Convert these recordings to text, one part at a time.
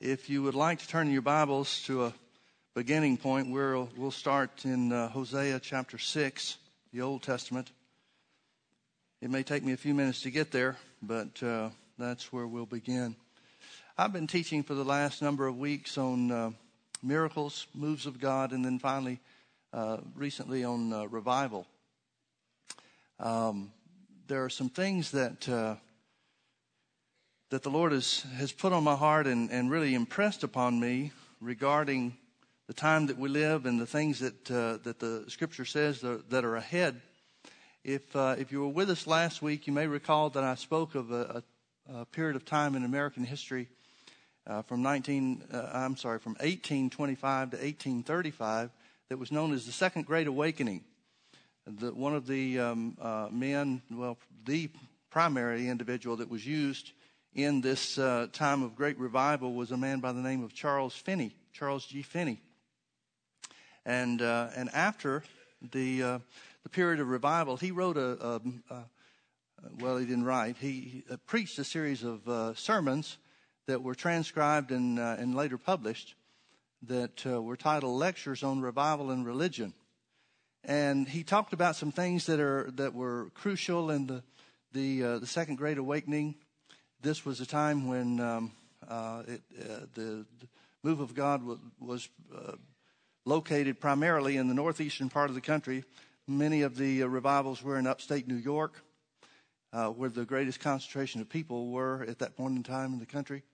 If you would like to turn your Bibles to a beginning point, we'll start in Hosea chapter 6, the Old Testament. It may take me a few minutes to get there, but that's where we'll begin. I've been teaching for the last number of weeks on miracles, moves of God, and then finally recently on revival. There are some things that the Lord has put on my heart and really impressed upon me regarding the time that we live and the things that the Scripture says that are ahead. If you were with us last week, you may recall that I spoke of a period of time in American history from 1825 to 1835 that was known as the Second Great Awakening. One of the the primary individual that was used in this time of great revival was a man by the name of Charles G. Finney. And after the period of revival, he wrote he preached a series of sermons that were transcribed and later published that were titled Lectures on Revival and Religion. And he talked about some things that were crucial in the Second Great Awakening. This was a time when the move of God was located primarily in the northeastern part of the country. Many of the revivals were in upstate New York, where the greatest concentration of people were at that point in time in the country.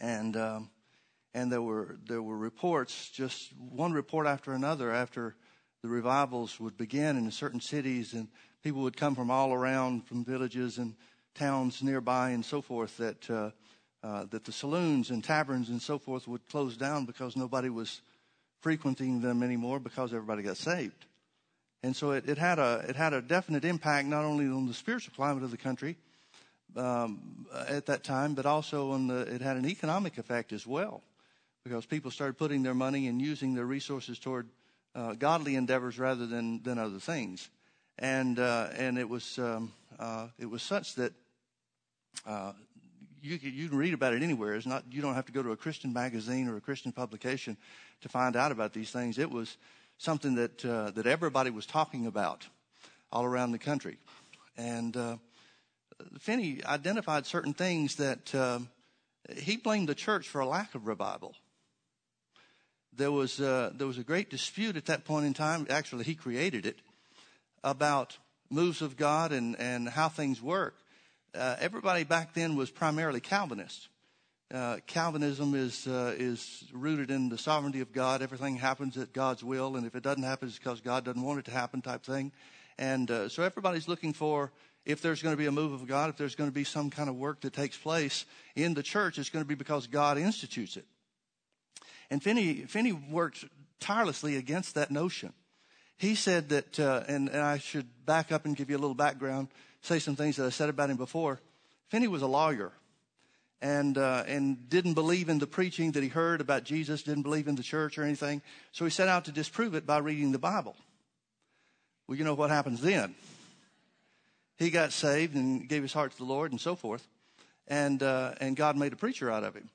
And there were reports, just one report after another, after the revivals would begin in certain cities, and people would come from all around, from villages and towns nearby and so forth, that the saloons and taverns and so forth would close down because nobody was frequenting them anymore because everybody got saved. And so it had a definite impact not only on the spiritual climate of the country at that time, but also it had an economic effect as well, because people started putting their money and using their resources toward godly endeavors rather than other things. And it was such that you can read about it anywhere. It's not, you don't have to go to a Christian magazine or a Christian publication to find out about these things. It was something that everybody was talking about all around the country. And Finney identified certain things that he blamed the church for a lack of revival. There was a great dispute at that point in time. Actually, he created it, about moves of God and how things work. Everybody back then was primarily Calvinist. Calvinism is rooted in the sovereignty of God. Everything happens at God's will, and if it doesn't happen, it's because God doesn't want it to happen, type thing. And so everybody's looking for, if there's going to be a move of God, if there's going to be some kind of work that takes place in the church, it's going to be because God institutes it. And Finney worked tirelessly against that notion. He said that, and I should back up and give you a little background, say some things that I said about him before. Finney was a lawyer, and didn't believe in the preaching that he heard about Jesus, didn't believe in the church or anything. So he set out to disprove it by reading the Bible. Well, you know what happens then. He got saved and gave his heart to the Lord and so forth, and God made a preacher out of him.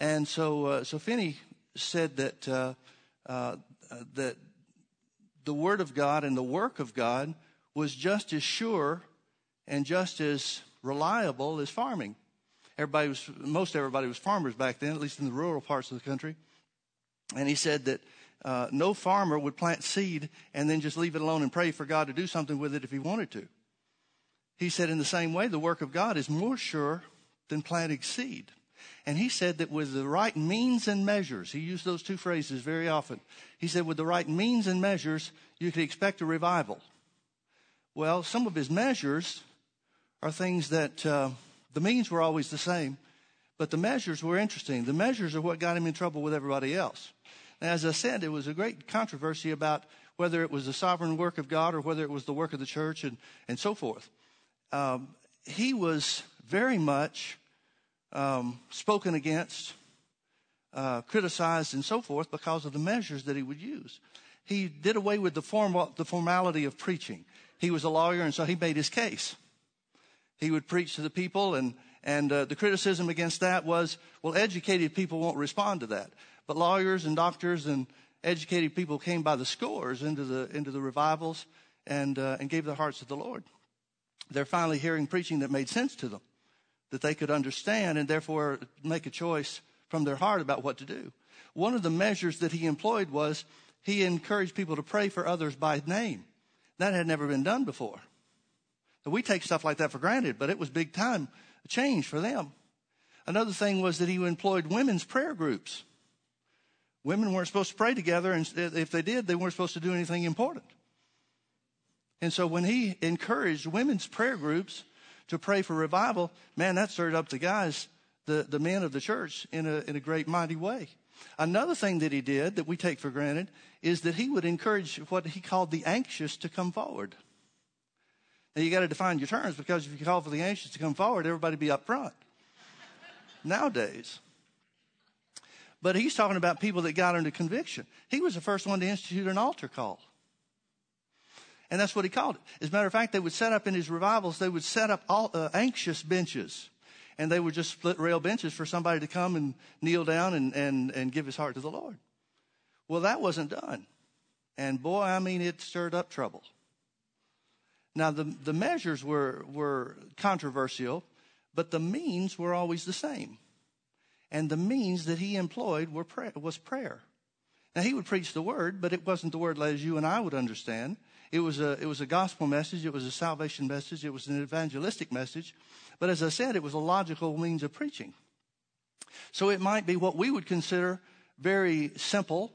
And so Finney said that the Word of God and the work of God was just as sure and just as reliable as farming. Most everybody was farmers back then, at least in the rural parts of the country. And he said that no farmer would plant seed and then just leave it alone and pray for God to do something with it if he wanted to. He said in the same way, the work of God is more sure than planting seed. And he said that with the right means and measures, he used those two phrases very often. He said, with the right means and measures, you could expect a revival. Well, some of his measures are things that the means were always the same, but the measures were interesting. The measures are what got him in trouble with everybody else. And as I said, it was a great controversy about whether it was the sovereign work of God or whether it was the work of the church and so forth. He was very much spoken against, criticized, and so forth because of the measures that he would use. He did away with the formality of preaching. He was a lawyer, and so he made his case. He would preach to the people, and And the criticism against that was, well, educated people won't respond to that. But lawyers and doctors and educated people came by the scores into the revivals and gave their hearts to the Lord. They're finally hearing preaching that made sense to them, that they could understand and therefore make a choice from their heart about what to do. One of the measures that he employed was he encouraged people to pray for others by name. That had never been done before. So we take stuff like that for granted, but it was big time change for them. Another thing was that he employed women's prayer groups. Women weren't supposed to pray together, and if they did, they weren't supposed to do anything important. And so when he encouraged women's prayer groups to pray for revival, man, that stirred up the guys, the men of the church in a great mighty way. Another thing that he did that we take for granted is that he would encourage what he called the anxious to come forward. Now, you got to define your terms, because if you call for the anxious to come forward, everybody be up front nowadays. But he's talking about people that got under conviction. He was the first one to institute an altar call. And that's what he called it. As a matter of fact, they would set up in his revivals, they would set up all anxious benches. And they would just split rail benches for somebody to come and kneel down and give his heart to the Lord. Well, that wasn't done. And boy, I mean, it stirred up trouble. Now, the measures were controversial, but the means were always the same. And the means that he employed was prayer. Now, he would preach the word, but it wasn't the word as you and I would understand. It was a gospel message. It was a salvation message. It was an evangelistic message. But as I said, it was a logical means of preaching. So it might be what we would consider very simple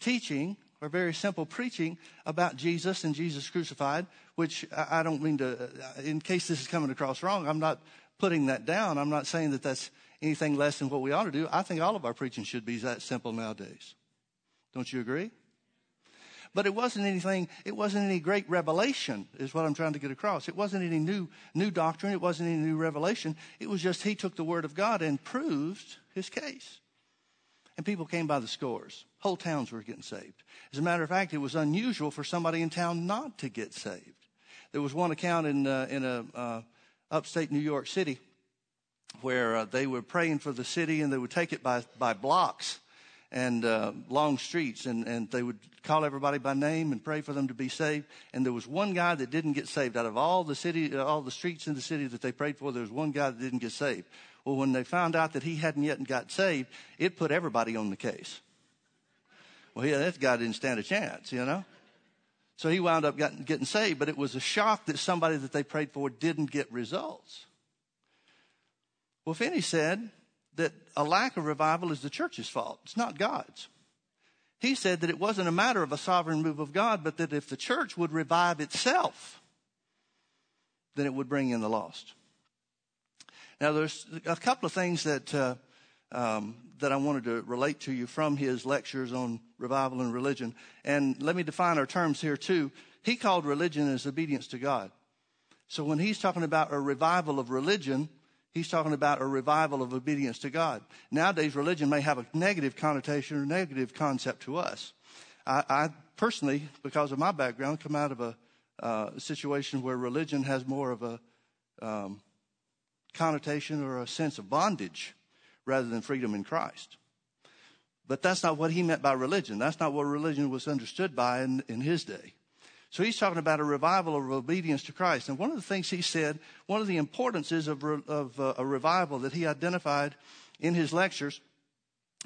teaching or very simple preaching about Jesus and Jesus crucified, which I don't mean to, in case this is coming across wrong, I'm not putting that down. I'm not saying that that's anything less than what we ought to do. I think all of our preaching should be that simple nowadays. Don't you agree? But it wasn't any great revelation is what I'm trying to get across. It wasn't any new doctrine. It wasn't any new revelation. It was just he took the word of God and proved his case. And people came by the scores. Whole towns were getting saved. As a matter of fact, it was unusual for somebody in town not to get saved. There was one account in upstate New York City where they were praying for the city, and they would take it by blocks and long streets, and they would call everybody by name and pray for them to be saved. And there was one guy that didn't get saved. Out of all the streets in the city that they prayed for, there was one guy that didn't get saved. Well, when they found out that he hadn't yet got saved, it put everybody on the case. Well, yeah, that guy didn't stand a chance, you know. So he wound up getting saved, but it was a shock that somebody that they prayed for didn't get results. Well, Finney said that a lack of revival is the church's fault. It's not God's. He said that it wasn't a matter of a sovereign move of God, but that if the church would revive itself, then it would bring in the lost. Now, there's a couple of things that I wanted to relate to you from his lectures on revival and religion. And let me define our terms here, too. He called religion as obedience to God. So when he's talking about a revival of religion, he's talking about a revival of obedience to God. Nowadays, religion may have a negative connotation or negative concept to us. I personally, because of my background, come out of a situation where religion has more of a connotation or a sense of bondage rather than freedom in Christ. But that's not what he meant by religion. That's not what religion was understood by in his day. So he's talking about a revival of obedience to Christ. And one of the things he said, one of the importances of a revival that he identified in his lectures,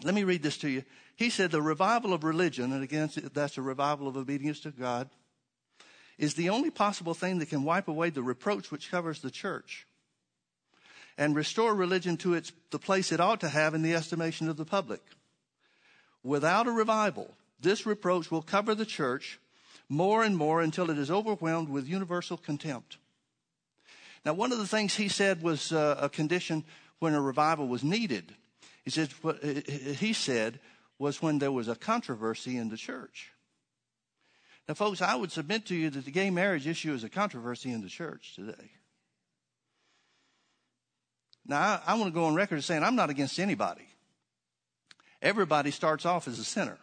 let me read this to you. He said the revival of religion, and again, that's a revival of obedience to God, is the only possible thing that can wipe away the reproach which covers the church and restore religion to the place it ought to have in the estimation of the public. Without a revival, this reproach will cover the church more and more until it is overwhelmed with universal contempt. Now, one of the things he said was a condition when a revival was needed. He said, what he said was when there was a controversy in the church. Now, folks, I would submit to you that the gay marriage issue is a controversy in the church today. Now, I want to go on record as saying I'm not against anybody. Everybody starts off as a sinner.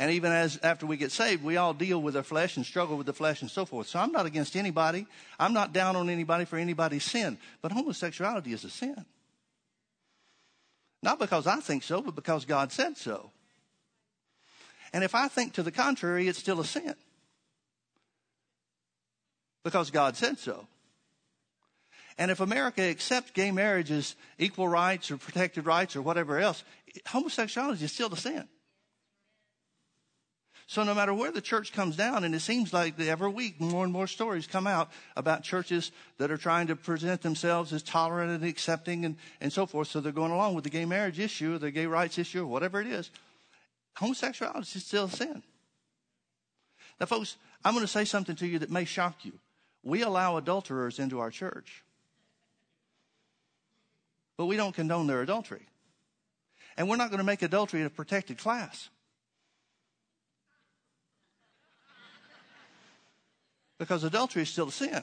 And even as after we get saved, we all deal with our flesh and struggle with the flesh and so forth. So I'm not against anybody. I'm not down on anybody for anybody's sin. But homosexuality is a sin. Not because I think so, but because God said so. And if I think to the contrary, it's still a sin. Because God said so. And if America accepts gay marriage as equal rights or protected rights or whatever else, homosexuality is still a sin. So no matter where the church comes down, and it seems like every week more and more stories come out about churches that are trying to present themselves as tolerant and accepting and so forth. So they're going along with the gay marriage issue, or the gay rights issue, or whatever it is. Homosexuality is still a sin. Now, folks, I'm going to say something to you that may shock you. We allow adulterers into our church. But we don't condone their adultery. And we're not going to make adultery a protected class. Because adultery is still a sin.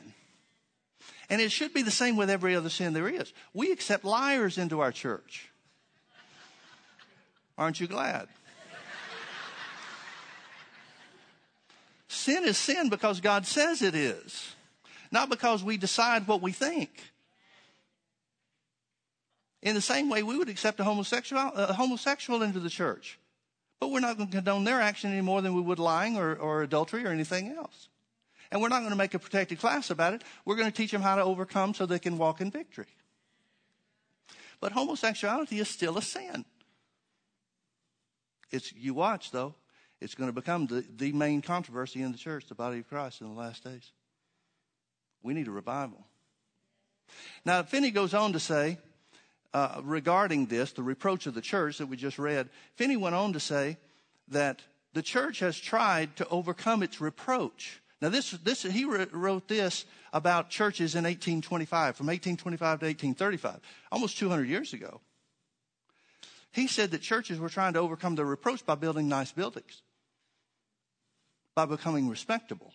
And it should be the same with every other sin there is. We accept liars into our church. Aren't you glad? Sin is sin because God says it is. Not because we decide what we think. In the same way, we would accept a homosexual into the church. But we're not going to condone their action any more than we would lying or adultery or anything else. And we're not going to make a protected class about it. We're going to teach them how to overcome so they can walk in victory. But homosexuality is still a sin. You watch, though. It's going to become the main controversy in the church, the body of Christ, in the last days. We need a revival. Now, Finney goes on to say, regarding this, the reproach of the church that we just read, Finney went on to say that the church has tried to overcome its reproach. Now, this he wrote this about churches in 1825, from 1825 to 1835, almost 200 years ago. He said that churches were trying to overcome their reproach by building nice buildings, by becoming respectable.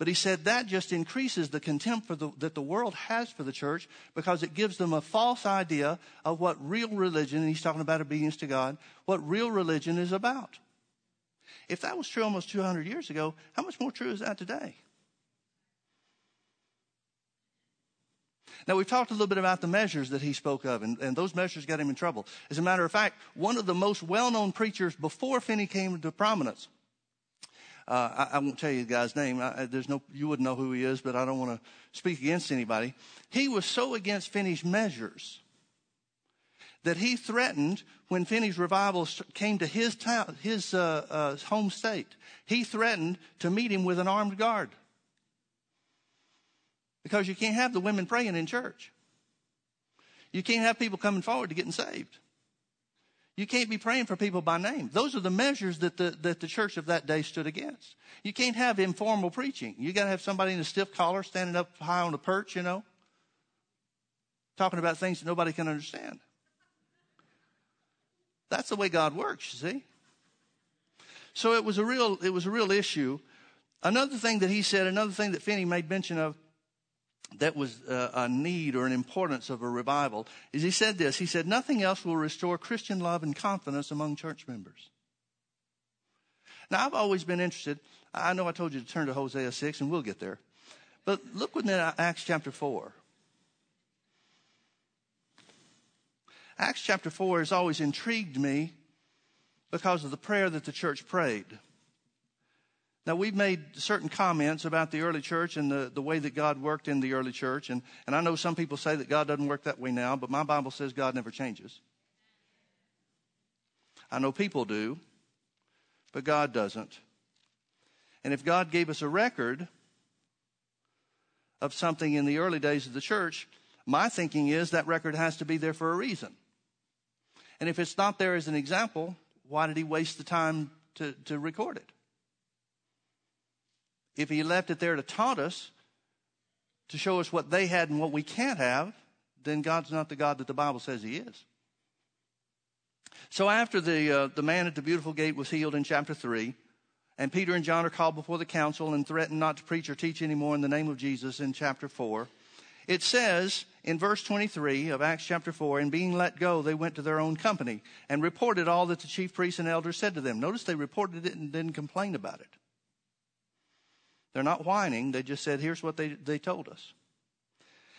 But he said that just increases the contempt that the world has for the church, because it gives them a false idea of what real religion, and he's talking about obedience to God, what real religion is about. If that was true almost 200 years ago, how much more true is that today? Now, we've talked a little bit about the measures that he spoke of, and those measures got him in trouble. As a matter of fact, one of the most well-known preachers before Finney came to prominence, I won't tell you the guy's name. You wouldn't know who he is, but I don't want to speak against anybody. He was so against Finney's measures that he threatened, when Finney's revival came to his town, his home state, he threatened to meet him with an armed guard. Because you can't have the women praying in church. You can't have people coming forward to getting saved. You can't be praying for people by name. Those are the measures that the church of that day stood against. You can't have informal preaching. You got to have somebody in a stiff collar standing up high on a perch, talking about things that nobody can understand. That's the way God works, you see. So it was a real issue. Another thing that he said, another thing that Finney made mention of, that was a need or an importance of a revival, is he said this. He said, nothing else will restore Christian love and confidence among church members. Now, I've always been interested. I know I told you to turn to Hosea 6, and we'll get there. But look within Acts chapter 4. Acts chapter 4 has always intrigued me because of the prayer that the church prayed. Now, we've made certain comments about the early church and the way that God worked in the early church. And I know some people say that God doesn't work that way now, but my Bible says God never changes. I know people do, but God doesn't. And if God gave us a record of something in the early days of the church, my thinking is that record has to be there for a reason. And if it's not there as an example, why did he waste the time to record it? If he left it there to taunt us, to show us what they had and what we can't have, then God's not the God that the Bible says he is. So after the man at the beautiful gate was healed in chapter 3, and Peter and John are called before the council and threatened not to preach or teach anymore in the name of Jesus in chapter 4, It says in verse 23 of Acts chapter 4, and being let go, they went to their own company and reported all that the chief priests and elders said to them. Notice they reported it and didn't complain about it. They're not whining. They just said, here's what they told us.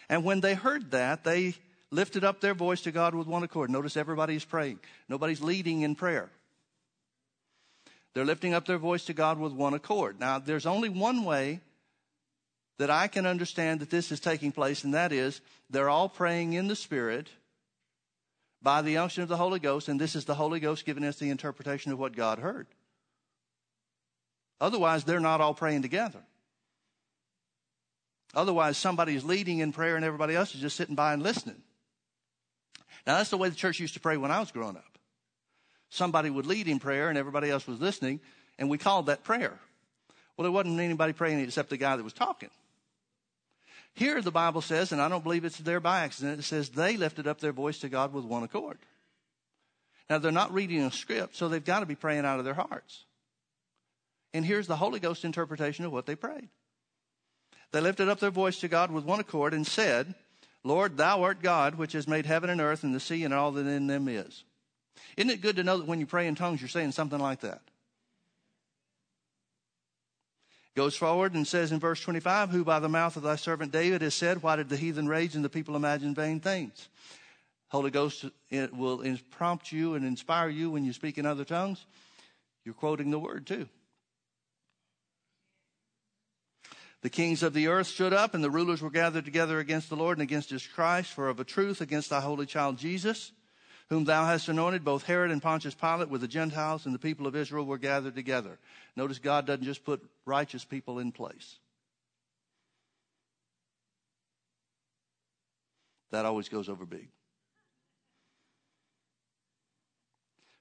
And when they heard that, they lifted up their voice to God with one accord. Notice everybody's praying. Nobody's leading in prayer. They're lifting up their voice to God with one accord. Now, there's only one way that I can understand that this is taking place, and that is they're all praying in the Spirit by the unction of the Holy Ghost, and this is the Holy Ghost giving us the interpretation of what God heard. Otherwise, they're not all praying together. Otherwise, somebody's leading in prayer and everybody else is just sitting by and listening. Now, that's the way the church used to pray when I was growing up. Somebody would lead in prayer and everybody else was listening, and we called that prayer. Well, there wasn't anybody praying except the guy that was talking. Here the Bible says, and I don't believe it's there by accident, it says they lifted up their voice to God with one accord. Now, they're not reading a script, so they've got to be praying out of their hearts. And here's the Holy Ghost interpretation of what they prayed. They lifted up their voice to God with one accord and said, Lord, thou art God, which has made heaven and earth and the sea and all that in them is. Isn't it good to know that when you pray in tongues, you're saying something like that? Goes forward and says in verse 25, who by the mouth of thy servant David has said, why did the heathen rage and the people imagine vain things? Holy Ghost, it will prompt you and inspire you when you speak in other tongues. You're quoting the word too. The kings of the earth stood up, and the rulers were gathered together against the Lord and against his Christ, for of a truth against thy holy child Jesus, whom thou hast anointed, both Herod and Pontius Pilate with the Gentiles and the people of Israel were gathered together. Notice God doesn't just put righteous people in place. That always goes over big.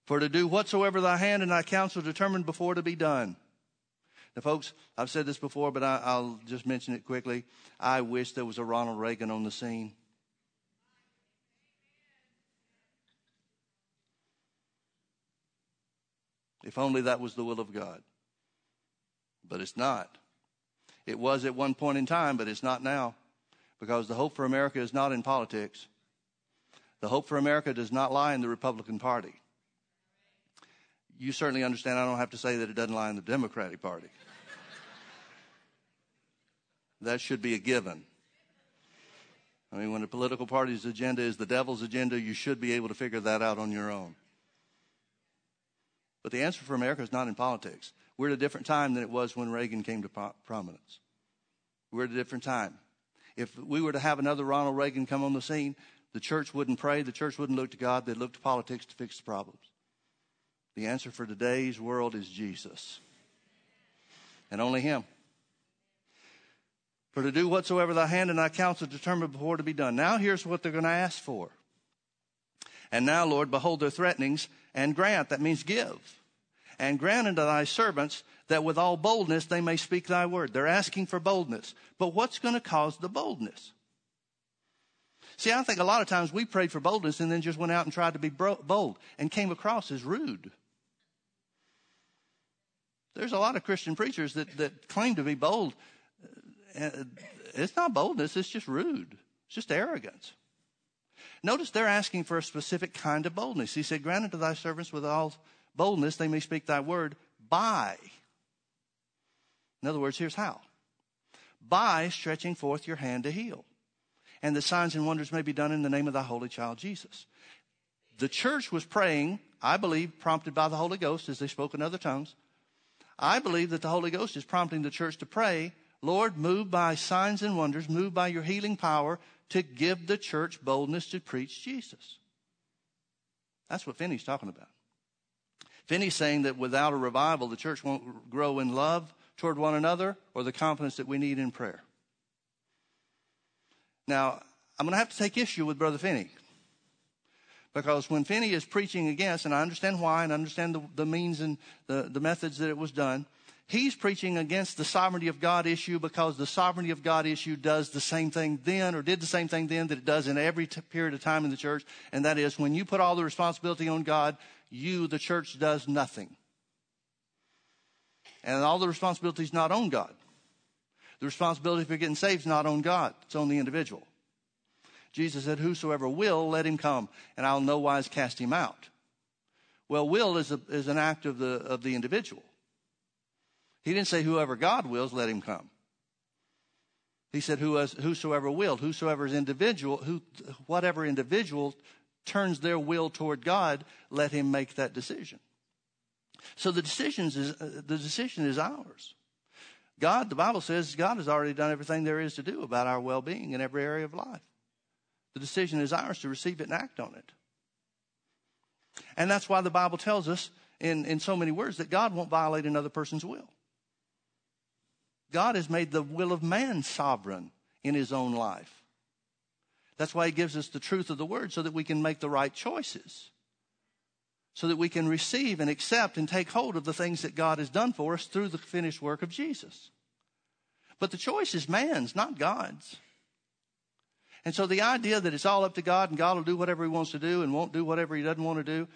For to do whatsoever thy hand and thy counsel determined before to be done. Now, folks, I've said this before, but I'll just mention it quickly. I wish there was a Ronald Reagan on the scene. If only that was the will of God. But it's not. It was at one point in time, but it's not now. Because the hope for America is not in politics. The hope for America does not lie in the Republican Party. You certainly understand I don't have to say that it doesn't lie in the Democratic Party. That should be a given. I mean, when a political party's agenda is the devil's agenda, you should be able to figure that out on your own. But the answer for America is not in politics. We're at a different time than it was when Reagan came to prominence. We're at a different time. If we were to have another Ronald Reagan come on the scene, the church wouldn't pray, the church wouldn't look to God, they'd look to politics to fix the problems. The answer for today's world is Jesus, and only him. For to do whatsoever thy hand and thy counsel determined before to be done. Now here's what they're going to ask for. And now, Lord, behold their threatenings, and grant, that means give, and grant unto thy servants that with all boldness they may speak thy word. They're asking for boldness. But what's going to cause the boldness? See, I think a lot of times we prayed for boldness and then just went out and tried to be bold and came across as rude. There's a lot of Christian preachers that claim to be bold. It's not boldness, it's just rude. It's just arrogance. Notice they're asking for a specific kind of boldness. He said, grant unto thy servants with all boldness they may speak thy word by. In other words, here's how. By stretching forth your hand to heal. And the signs and wonders may be done in the name of thy holy child Jesus. The church was praying, I believe, prompted by the Holy Ghost as they spoke in other tongues. I believe that the Holy Ghost is prompting the church to pray, Lord, move by signs and wonders, move by your healing power to give the church boldness to preach Jesus. That's what Finney's talking about. Finney's saying that without a revival, the church won't grow in love toward one another or the confidence that we need in prayer. Now, I'm going to have to take issue with Brother Finney, because when Finney is preaching against, and I understand why and understand the means and the methods that it was done, he's preaching against the sovereignty of God issue, because the sovereignty of God issue does the same thing then, or did the same thing then that it does in every period of time in the church, and that is when you put all the responsibility on God, you, the church, does nothing. And all the responsibility is not on God. The responsibility for getting saved is not on God. It's on the individual. Jesus said, whosoever will, let him come, and I'll no wise cast him out. Well, will is an act of the individual. He didn't say whoever God wills, let him come. He said whosoever willed, whosoever is individual, whatever individual turns their will toward God, let him make that decision. So the decision is ours. God, the Bible says, God has already done everything there is to do about our well-being in every area of life. The decision is ours to receive it and act on it. And that's why the Bible tells us in so many words that God won't violate another person's will. God has made the will of man sovereign in his own life. That's why he gives us the truth of the word so that we can make the right choices, so that we can receive and accept and take hold of the things that God has done for us through the finished work of Jesus. But the choice is man's, not God's. And so the idea that it's all up to God and God will do whatever he wants to do and won't do whatever he doesn't want to do,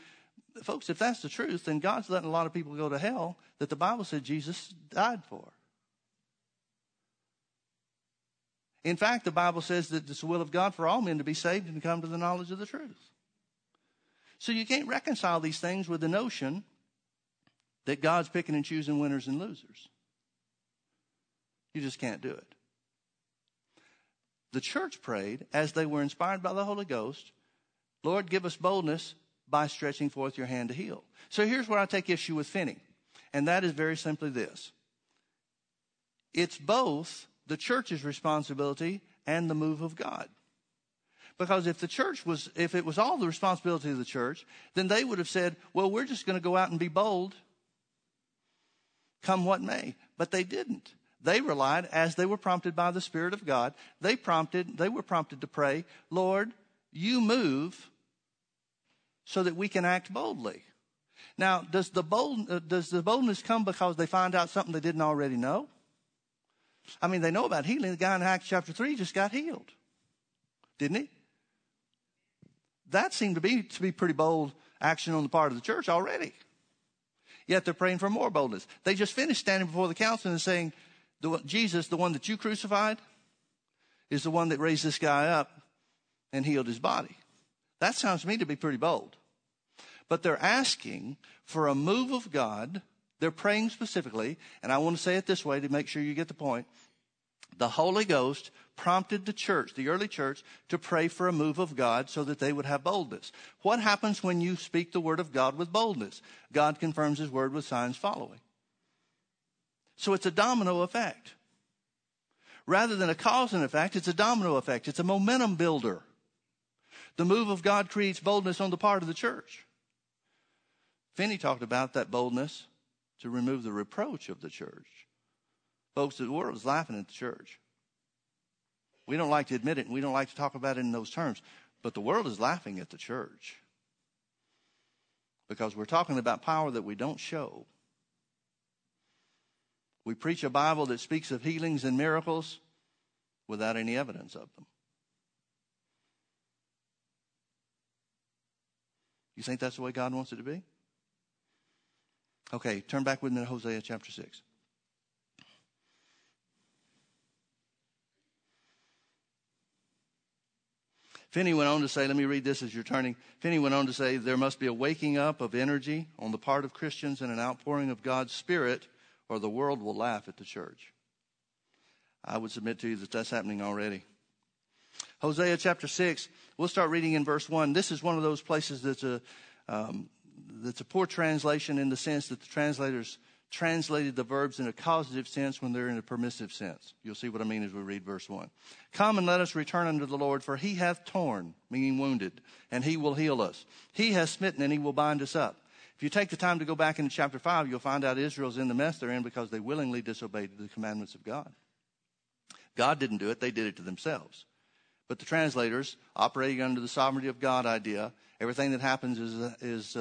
folks, if that's the truth, then God's letting a lot of people go to hell that the Bible said Jesus died for. In fact, the Bible says that it's the will of God for all men to be saved and come to the knowledge of the truth. So you can't reconcile these things with the notion that God's picking and choosing winners and losers. You just can't do it. The church prayed as they were inspired by the Holy Ghost, Lord, give us boldness by stretching forth your hand to heal. So here's where I take issue with Finney, and that is very simply this. It's both the church's responsibility and the move of God. Because if it was all the responsibility of the church, then they would have said, well, we're just going to go out and be bold, come what may. But they didn't. They relied, as they were prompted by the Spirit of God, they were prompted to pray, Lord, you move so that we can act boldly. Now, does the boldness come because they find out something they didn't already know? I mean, they know about healing. The guy in Acts chapter 3 just got healed, didn't he? That seemed to be pretty bold action on the part of the church already. Yet they're praying for more boldness. They just finished standing before the council and saying, Jesus, the one that you crucified, is the one that raised this guy up and healed his body. That sounds to me to be pretty bold. But they're asking for a move of God. They're praying specifically, and I want to say it this way to make sure you get the point. The Holy Ghost prompted the church, the early church, to pray for a move of God so that they would have boldness. What happens when you speak the word of God with boldness? God confirms his word with signs following. So it's a domino effect. Rather than a cause and effect, it's a domino effect. It's a momentum builder. The move of God creates boldness on the part of the church. Finney talked about that boldness to remove the reproach of the church. Folks, the world is laughing at the church. We don't like to admit it, and we don't like to talk about it in those terms. But the world is laughing at the church because we're talking about power that we don't show. We preach a Bible that speaks of healings and miracles without any evidence of them. You think that's the way God wants it to be? Okay, turn back with me to Hosea chapter 6. Finney went on to say, let me read this as you're turning. Finney went on to say, there must be a waking up of energy on the part of Christians and an outpouring of God's Spirit, or the world will laugh at the church. I would submit to you that that's happening already. Hosea chapter 6, we'll start reading in verse 1. This is one of those places that's a poor translation in the sense that the translators translated the verbs in a causative sense when they're in a permissive sense. You'll see what I mean as we read verse 1. Come and let us return unto the Lord, for he hath torn, meaning wounded, and he will heal us. He hath smitten, and he will bind us up. If you take the time to go back into chapter 5, you'll find out Israel's in the mess they're in because they willingly disobeyed the commandments of God. God didn't do it. They did it to themselves. But the translators, operating under the sovereignty of God idea, everything that happens is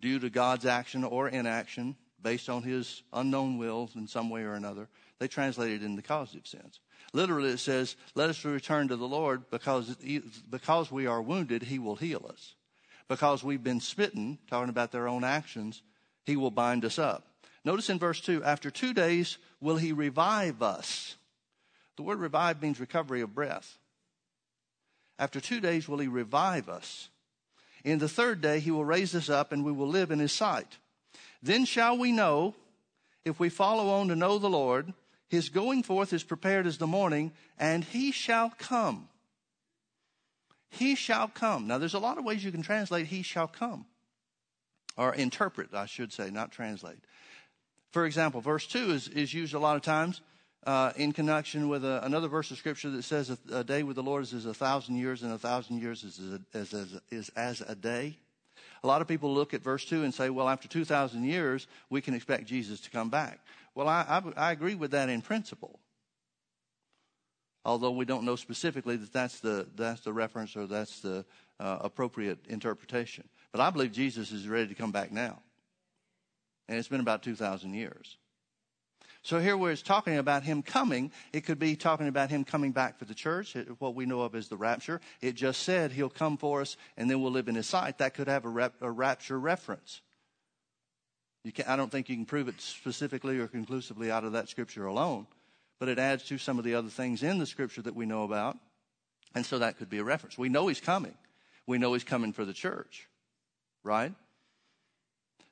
due to God's action or inaction based on his unknown wills in some way or another. They translated it in the causative sense. Literally, it says, let us return to the Lord because we are wounded, he will heal us. Because we've been smitten, talking about their own actions, he will bind us up. Notice in verse 2, after 2 days will he revive us. The word revive means recovery of breath. After 2 days will he revive us. In the third day he will raise us up, and we will live in his sight. Then shall we know, if we follow on to know the Lord, his going forth is prepared as the morning, and he shall come. He shall come. Now, there's a lot of ways you can translate he shall come, or interpret, I should say, not translate. For example, verse 2 is used a lot of times in connection with another verse of Scripture that says a day with the Lord is as 1,000 years, and 1,000 years is as a day. A lot of people look at verse 2 and say, well, after 2,000 years, we can expect Jesus to come back. Well, I agree with that in principle, although we don't know specifically that that's the reference or that's the appropriate interpretation. But I believe Jesus is ready to come back now, and it's been about 2,000 years. So here where it's talking about him coming, it could be talking about him coming back for the church, what we know of as the rapture. It just said he'll come for us, and then we'll live in his sight. That could have a rapture reference. I don't think you can prove it specifically or conclusively out of that Scripture alone, but it adds to some of the other things in the Scripture that we know about, and so that could be a reference. We know he's coming. We know he's coming for the church, right?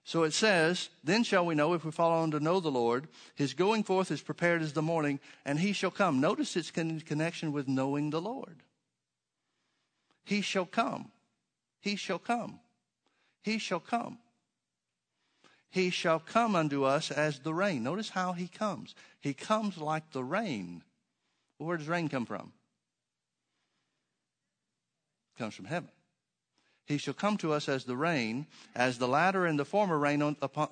So it says, then shall we know, if we follow on to know the Lord, his going forth is prepared as the morning, and he shall come. Notice it's in connection with knowing the Lord. He shall come. He shall come. He shall come. He shall come unto us as the rain. Notice how he comes. He comes like the rain. Well, where does rain come from? It comes from heaven. He shall come to us as the rain, as the latter and the former rain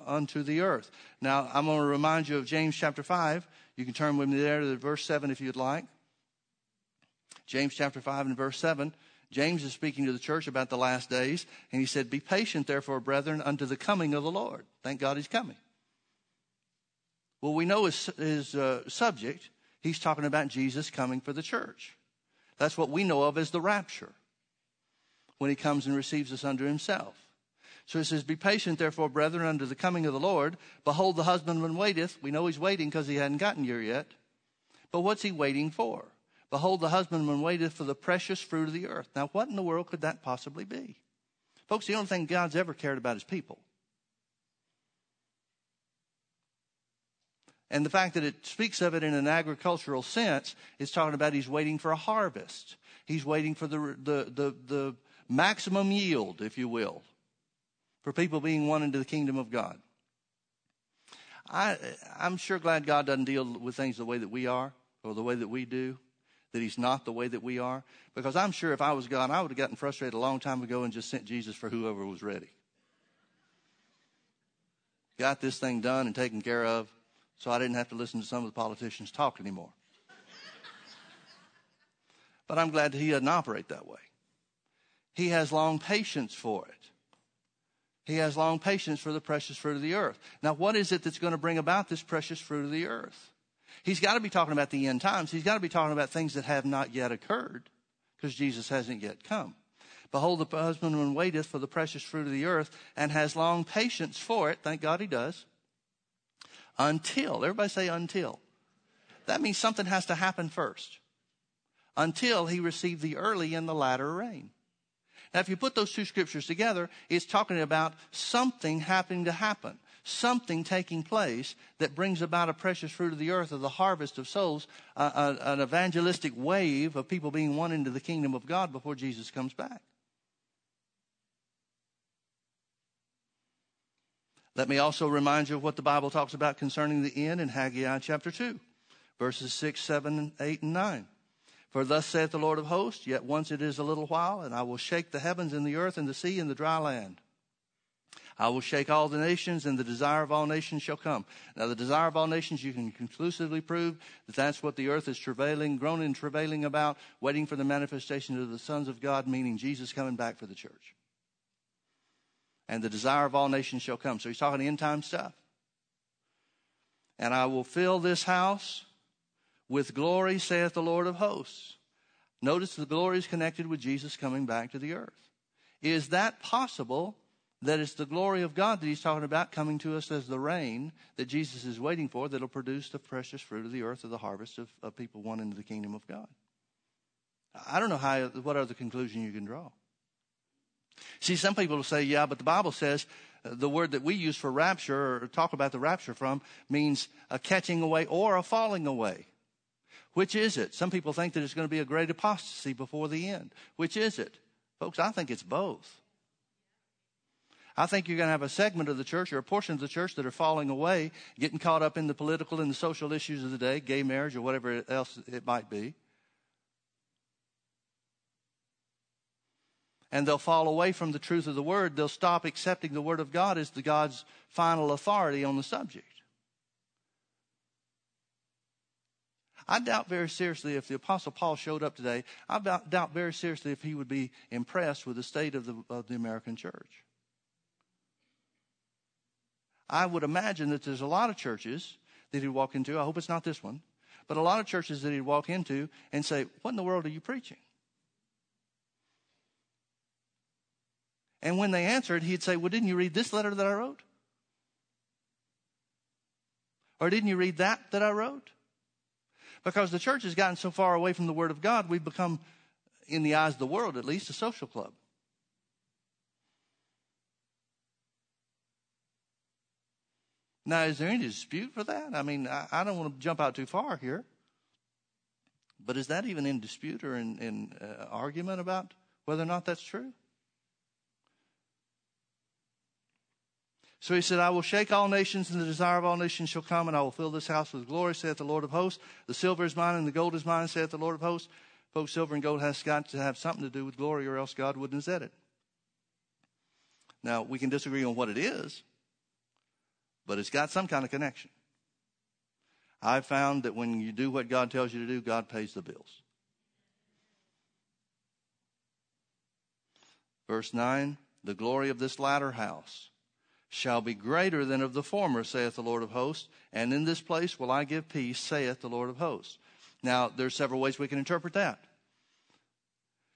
unto the earth. Now, I'm going to remind you of James chapter 5. You can turn with me there to verse 7 if you'd like. James chapter 5 and verse 7. James is speaking to the church about the last days, and he said, be patient, therefore, brethren, unto the coming of the Lord. Thank God he's coming. Well, we know his subject. He's talking about Jesus coming for the church. That's what we know of as the rapture, when he comes and receives us unto himself. So it says, be patient, therefore, brethren, unto the coming of the Lord. Behold, the husbandman waiteth. We know he's waiting because he hadn't gotten here yet. But what's he waiting for? Behold, the husbandman waiteth for the precious fruit of the earth. Now, what in the world could that possibly be? Folks, the only thing God's ever cared about is people. And the fact that it speaks of it in an agricultural sense is talking about he's waiting for a harvest. He's waiting for the maximum yield, if you will, for people being won into the kingdom of God. I'm sure glad God doesn't deal with things the way that we are or the way that we do, that he's not the way that we are, because I'm sure if I was God, I would have gotten frustrated a long time ago and just sent Jesus for whoever was ready. Got this thing done and taken care of, so I didn't have to listen to some of the politicians talk anymore. But I'm glad that he doesn't operate that way. He has long patience for it. He has long patience for the precious fruit of the earth. Now, what is it that's going to bring about this precious fruit of the earth? He's got to be talking about the end times. He's got to be talking about things that have not yet occurred, because Jesus hasn't yet come. Behold, the husbandman waiteth for the precious fruit of the earth, and has long patience for it. Thank God he does. Until. Everybody say until. That means something has to happen first. Until he received the early and the latter rain. Now, if you put those two scriptures together, it's talking about something happening to happen, something taking place that brings about a precious fruit of the earth, of the harvest of souls, an evangelistic wave of people being won into the kingdom of God before Jesus comes back. Let me also remind you of what the Bible talks about concerning the end in Haggai chapter 2, verses 6, 7, 8, and 9. For thus saith the Lord of hosts, yet once it is a little while, and I will shake the heavens and the earth and the sea and the dry land. I will shake all the nations, and the desire of all nations shall come. Now, the desire of all nations, you can conclusively prove that that's what the earth is travailing, groaning and travailing about, waiting for the manifestation of the sons of God, meaning Jesus coming back for the church. And the desire of all nations shall come. So he's talking end time stuff. And I will fill this house with glory, saith the Lord of hosts. Notice the glory is connected with Jesus coming back to the earth. Is that possible that it's the glory of God that he's talking about coming to us as the rain that Jesus is waiting for that'll produce the precious fruit of the earth of the harvest of people won into the kingdom of God. I don't know how, what other conclusion you can draw. See, some people will say, yeah, but the Bible says the word that we use for rapture or talk about the rapture from means a catching away or a falling away. Which is it? Some people think that it's going to be a great apostasy before the end. Which is it? Folks, I think it's both. I think you're going to have a segment of the church or a portion of the church that are falling away, getting caught up in the political and the social issues of the day, gay marriage or whatever else it might be. And they'll fall away from the truth of the word. They'll stop accepting the word of God as the God's final authority on the subject. I doubt very seriously if the Apostle Paul showed up today, I doubt very seriously if he would be impressed with the state of the American church. I would imagine that there's a lot of churches that he'd walk into, I hope it's not this one, but a lot of churches that he'd walk into and say, what in the world are you preaching? And when they answered, he'd say, well, didn't you read this letter that I wrote? Or didn't you read that I wrote? Because the church has gotten so far away from the Word of God, we've become, in the eyes of the world at least, a social club. Now, is there any dispute for that? I mean, I don't want to jump out too far here. But is that even in dispute or in argument about whether or not that's true? So he said, I will shake all nations, and the desire of all nations shall come, and I will fill this house with glory, saith the Lord of hosts. The silver is mine, and the gold is mine, saith the Lord of hosts. Folks, silver and gold has got to have something to do with glory, or else God wouldn't have said it. Now, we can disagree on what it is, but it's got some kind of connection. I've found that when you do what God tells you to do, God pays the bills. Verse 9, the glory of this latter house shall be greater than of the former, saith the Lord of hosts. And in this place will I give peace, saith the Lord of hosts. Now, there's several ways we can interpret that.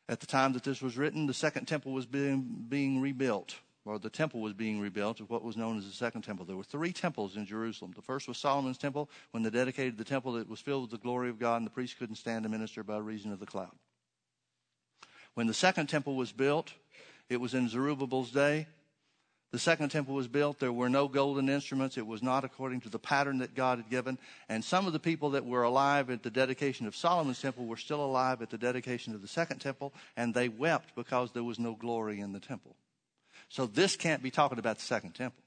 At the time that this was written, the second temple was being rebuilt, or the temple was being rebuilt of what was known as the second temple. There were three temples in Jerusalem. The first was Solomon's temple. When they dedicated the temple, it was filled with the glory of God, and the priests couldn't stand to minister by reason of the cloud. When the second temple was built, it was in Zerubbabel's day. The second temple was built. There were no golden instruments. It was not according to the pattern that God had given. And some of the people that were alive at the dedication of Solomon's temple were still alive at the dedication of the second temple, and they wept because there was no glory in the temple. So this can't be talking about the second temple.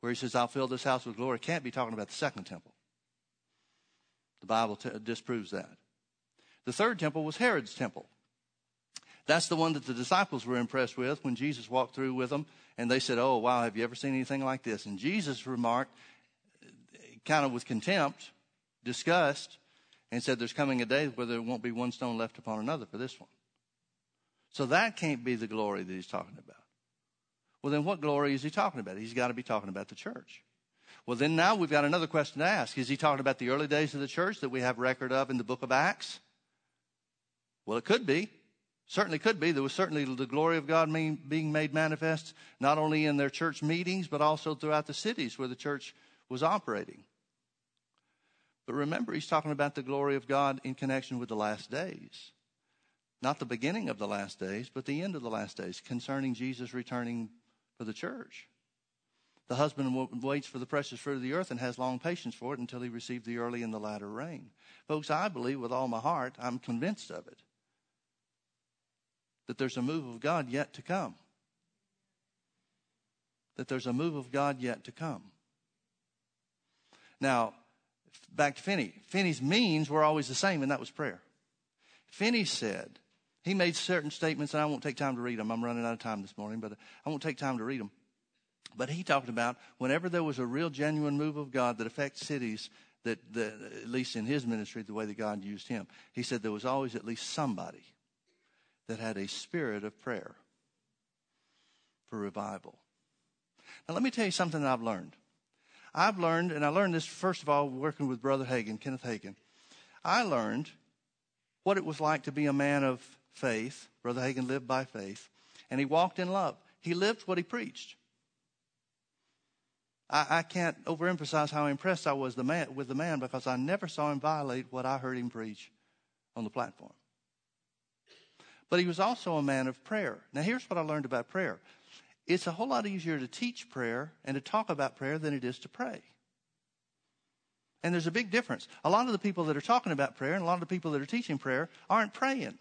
Where he says, I'll fill this house with glory, can't be talking about the second temple. The Bible disproves that. The third temple was Herod's temple. That's the one that the disciples were impressed with when Jesus walked through with them. And they said, oh, wow, have you ever seen anything like this? And Jesus remarked, kind of with contempt, disgust, and said, there's coming a day where there won't be one stone left upon another for this one. So that can't be the glory that he's talking about. Well, then what glory is he talking about? He's got to be talking about the church. Well, then now we've got another question to ask. Is he talking about the early days of the church that we have record of in the book of Acts? Well, it could be. Certainly could be. There was certainly the glory of God being made manifest not only in their church meetings, but also throughout the cities where the church was operating. But remember, he's talking about the glory of God in connection with the last days. Not the beginning of the last days, but the end of the last days, concerning Jesus returning for the church. The husband waits for the precious fruit of the earth and has long patience for it until he received the early and the latter rain. Folks, I believe with all my heart, I'm convinced of it, that there's a move of God yet to come. That there's a move of God yet to come. Now, back to Finney. Finney's means were always the same, and that was prayer. Finney said, he made certain statements, and I won't take time to read them. I'm running out of time this morning, but I won't take time to read them. But he talked about whenever there was a real genuine move of God that affects cities, that at least in his ministry, the way that God used him, he said there was always at least somebody that had a spirit of prayer for revival. Now, let me tell you something that I've learned. And I learned this, first of all, working with Brother Hagin, Kenneth Hagin. I learned what it was like to be a man of faith. Brother Hagin lived by faith. and he walked in love. He lived what he preached. I can't overemphasize how impressed I was with the man because I never saw him violate what I heard him preach on the platform. But he was also a man of prayer. Now, here's what I learned about prayer. It's a whole lot easier to teach prayer and to talk about prayer than it is to pray. And there's a big difference. A lot of the people that are talking about prayer and a lot of the people that are teaching prayer aren't praying.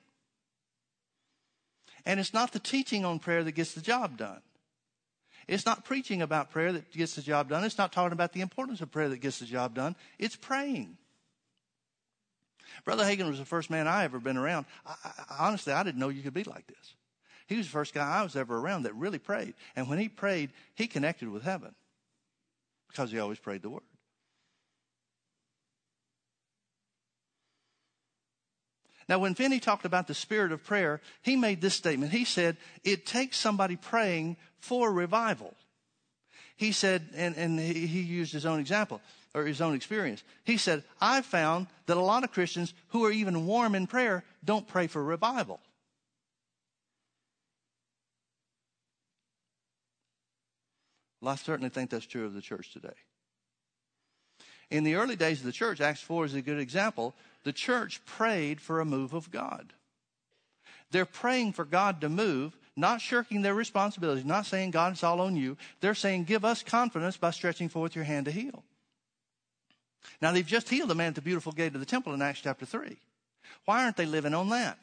And it's not the teaching on prayer that gets the job done. It's not preaching about prayer that gets the job done. It's not talking about the importance of prayer that gets the job done. It's praying. Brother Hagin was the first man I ever been around. Honestly, I didn't know you could be like this. He was the first guy I was ever around that really prayed. And when he prayed, he connected with heaven because he always prayed the word. Now, when Finney talked about the spirit of prayer, he made this statement. He said, it takes somebody praying for revival. He said, and he used his own example or his own experience. He said, I found that a lot of Christians who are even warm in prayer don't pray for revival. Well, I certainly think that's true of the church today. In the early days of the church, Acts 4 is a good example. The church prayed for a move of God. They're praying for God to move, not shirking their responsibilities, not saying, God, it's all on you. They're saying, give us confidence by stretching forth your hand to heal. Now, they've just healed the man at the beautiful gate of the temple in Acts chapter 3. Why aren't they living on that?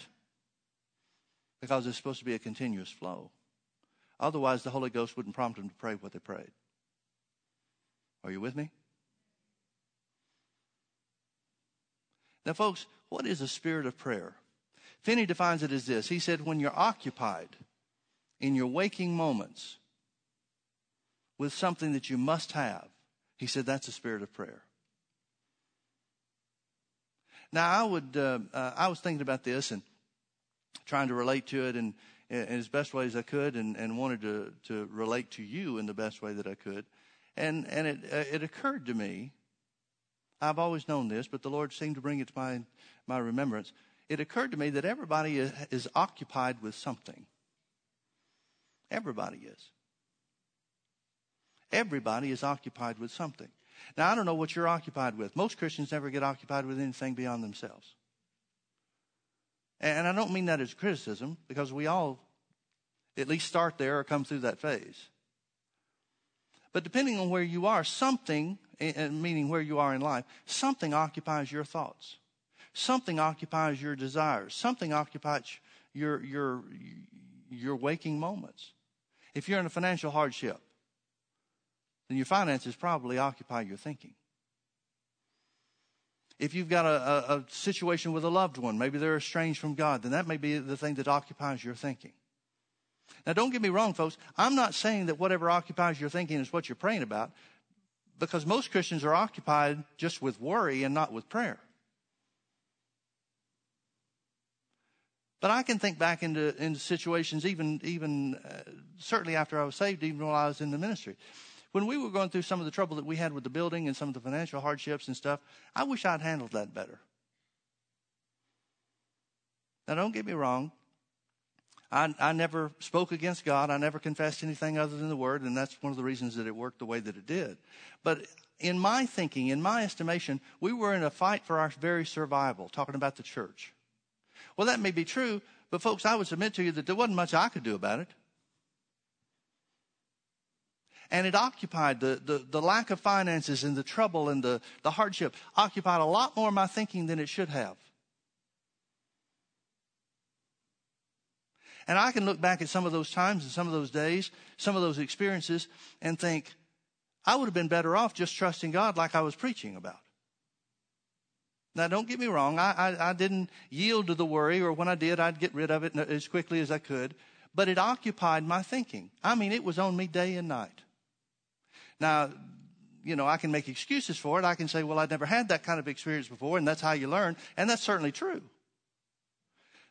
Because it's supposed to be a continuous flow. Otherwise, the Holy Ghost wouldn't prompt them to pray what they prayed. Are you with me? Now, folks, what is a spirit of prayer? Finney defines it as this. He said, when you're occupied in your waking moments with something that you must have, he said, that's a spirit of prayer. Now, I was thinking about this and trying to relate to it in as best way as I could and wanted to relate to you in the best way that I could. And it occurred to me, I've always known this, but the Lord seemed to bring it to my remembrance. It occurred to me that everybody is occupied with something. Everybody is. Everybody is occupied with something. Now, I don't know what you're occupied with. Most Christians never get occupied with anything beyond themselves. And I don't mean that as criticism, because we all at least start there or come through that phase. But depending on where you are, something, meaning where you are in life, something occupies your thoughts. Something occupies your desires. Something occupies your waking moments. If you're in a financial hardship, then your finances probably occupy your thinking. If you've got a situation with a loved one, maybe they're estranged from God, then that may be the thing that occupies your thinking. Now, don't get me wrong, folks. I'm not saying that whatever occupies your thinking is what you're praying about, because most Christians are occupied just with worry and not with prayer. But I can think back into situations, even certainly after I was saved, even while I was in the ministry. When we were going through some of the trouble that we had with the building and some of the financial hardships and stuff, I wish I'd handled that better. Now, don't get me wrong. I never spoke against God. I never confessed anything other than the word, and that's one of the reasons that it worked the way that it did. But in my thinking, in my estimation, we were in a fight for our very survival, talking about the church. Well, that may be true, but folks, I would submit to you that there wasn't much I could do about it. And it occupied the lack of finances and the trouble and the hardship, occupied a lot more of my thinking than it should have. And I can look back at some of those times and some of those days, some of those experiences, and think, I would have been better off just trusting God like I was preaching about. Now, don't get me wrong. I didn't yield to the worry, or when I did, I'd get rid of it as quickly as I could. But it occupied my thinking. I mean, it was on me day and night. Now, you know, I can make excuses for it. I can say, well, I'd never had that kind of experience before, and that's how you learn. And that's certainly true.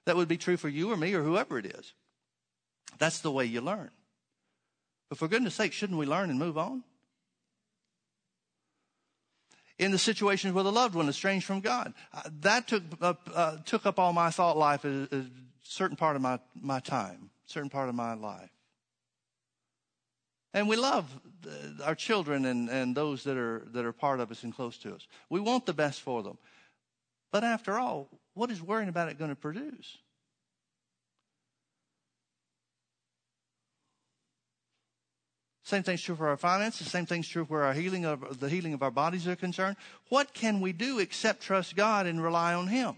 That would be true for you or me or whoever it is. That's the way you learn. But for goodness sake, shouldn't we learn and move on? In the situations with a loved one estranged from God, that took up all my thought life, a certain part of my time, certain part of my life. And we love our children and those that are part of us and close to us. We want the best for them. But after all, what is worrying about it going to produce? Same thing's true for our finances. Same thing's true for our the healing of our bodies are concerned. What can we do except trust God and rely on Him?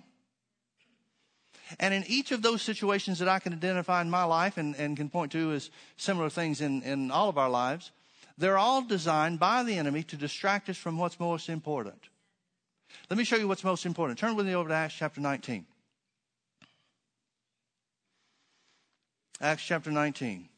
And in each of those situations that I can identify in my life and can point to as similar things in all of our lives, they're all designed by the enemy to distract us from what's most important. Let me show you what's most important. Turn with me over to Acts chapter 19. Acts chapter 19.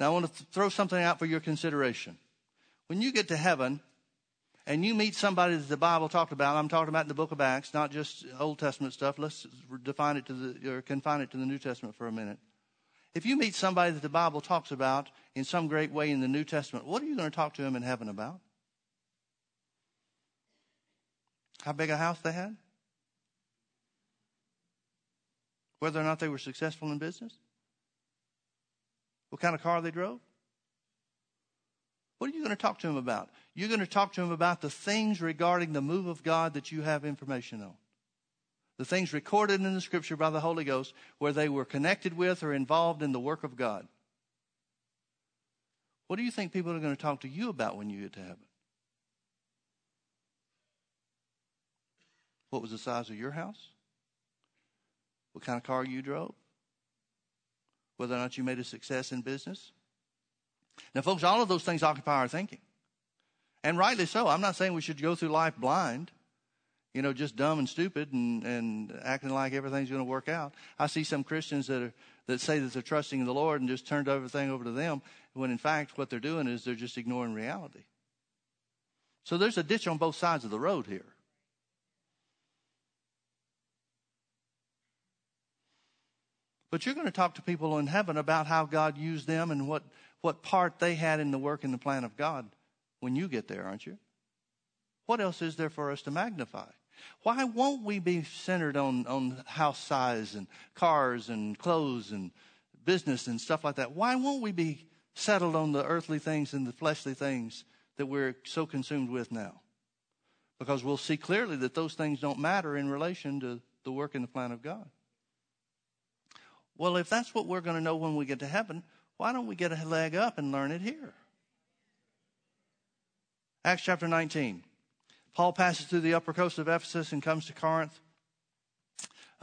Now, I want to throw something out for your consideration. When you get to heaven and you meet somebody that the Bible talked about, I'm talking about in the book of Acts, not just Old Testament stuff. Let's confine it to the New Testament for a minute. If you meet somebody that the Bible talks about in some great way in the New Testament, what are you going to talk to him in heaven about? How big a house they had? Whether or not they were successful in business? What kind of car they drove? What are you going to talk to him about? You're going to talk to him about the things regarding the move of God that you have information on. The things recorded in the Scripture by the Holy Ghost where they were connected with or involved in the work of God. What do you think people are going to talk to you about when you get to heaven? What was the size of your house? What kind of car you drove? Whether or not you made a success in business. Now, folks, all of those things occupy our thinking. And rightly so. I'm not saying we should go through life blind, just dumb and stupid and acting like everything's going to work out. I see some Christians that say that they're trusting in the Lord and just turned everything over to them, when in fact what they're doing is they're just ignoring reality. So there's a ditch on both sides of the road here. But you're going to talk to people in heaven about how God used them and what part they had in the work and the plan of God when you get there, aren't you? What else is there for us to magnify? Why won't we be centered on house size and cars and clothes and business and stuff like that? Why won't we be settled on the earthly things and the fleshly things that we're so consumed with now? Because we'll see clearly that those things don't matter in relation to the work and the plan of God. Well, if that's what we're going to know when we get to heaven, why don't we get a leg up and learn it here? Acts chapter 19. Paul passes through the upper coast of Ephesus and comes to Corinth.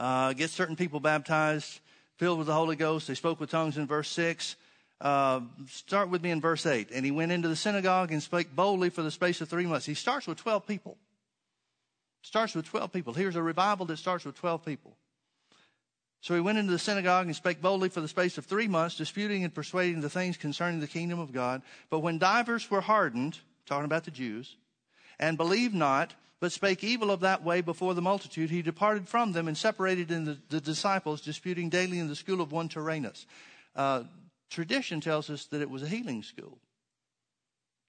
Gets certain people baptized, filled with the Holy Ghost. They spoke with tongues in verse 6. Start with me in verse 8. And he went into the synagogue and spake boldly for the space of 3 months. He starts with 12 people. Here's a revival that starts with 12 people. So he went into the synagogue and spake boldly for the space of 3 months, disputing and persuading the things concerning the kingdom of God. But when divers were hardened, talking about the Jews, and believed not, but spake evil of that way before the multitude, he departed from them and separated in the disciples, disputing daily in the school of one Tyrannus. Tradition tells us that it was a healing school,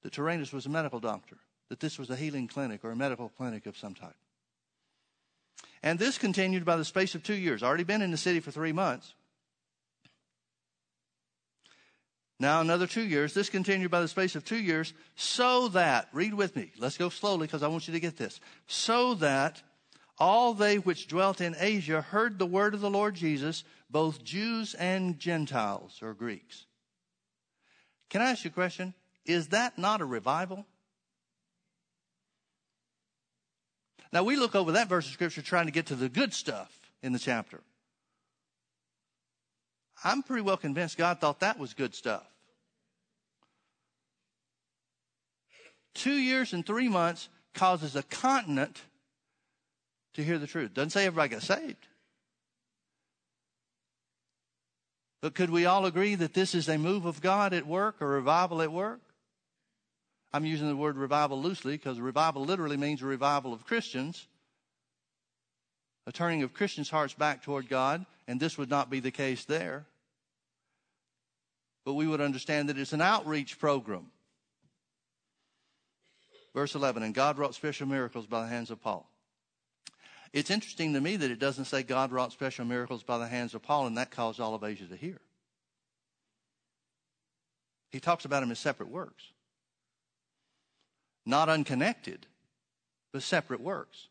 that Tyrannus was a medical doctor, that this was a healing clinic or a medical clinic of some type. And this continued by the space of 2 years. Already been in the city for 3 months. Now another 2 years. This continued by the space of 2 years. So that, read with me. Let's go slowly because I want you to get this. So that all they which dwelt in Asia heard the word of the Lord Jesus, both Jews and Gentiles or Greeks. Can I ask you a question? Is that not a revival? Now, we look over that verse of Scripture trying to get to the good stuff in the chapter. I'm pretty well convinced God thought that was good stuff. 2 years and 3 months causes a continent to hear the truth. Doesn't say everybody got saved. But could we all agree that this is a move of God at work, a revival at work? I'm using the word revival loosely because revival literally means a revival of Christians, a turning of Christians' hearts back toward God, and this would not be the case there. But we would understand that it's an outreach program. Verse 11, and God wrought special miracles by the hands of Paul. It's interesting to me that it doesn't say God wrought special miracles by the hands of Paul, and that caused all of Asia to hear. He talks about them as separate works. Not unconnected, but separate works.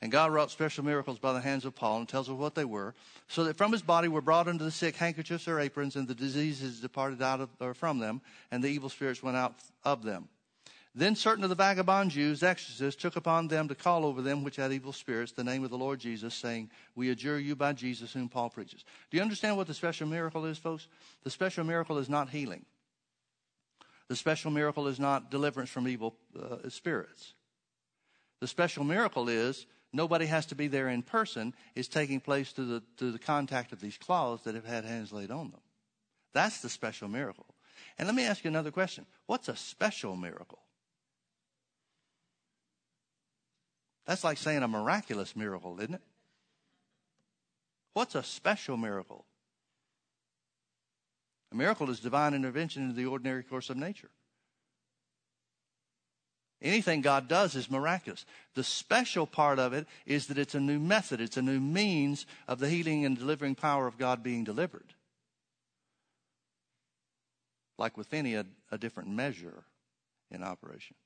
And God wrought special miracles by the hands of Paul, and tells us what they were, so that from his body were brought unto the sick handkerchiefs or aprons, and the diseases departed out of, or from them, and the evil spirits went out of them. Then certain of the vagabond Jews, exorcists, took upon them to call over them which had evil spirits the name of the Lord Jesus, saying, we adjure you by Jesus whom Paul preaches. Do you understand what the special miracle is, folks? The special miracle is not healing. The special miracle is not deliverance from evil spirits. The special miracle is nobody has to be there in person. It's taking place through the contact of these cloths that have had hands laid on them. That's the special miracle. And let me ask you another question. What's a special miracle? That's like saying a miraculous miracle, isn't it? What's a special miracle? A miracle is divine intervention into the ordinary course of nature. Anything God does is miraculous. The special part of it is that it's a new method. It's a new means of the healing and delivering power of God being delivered. Like with any, a different measure in operation.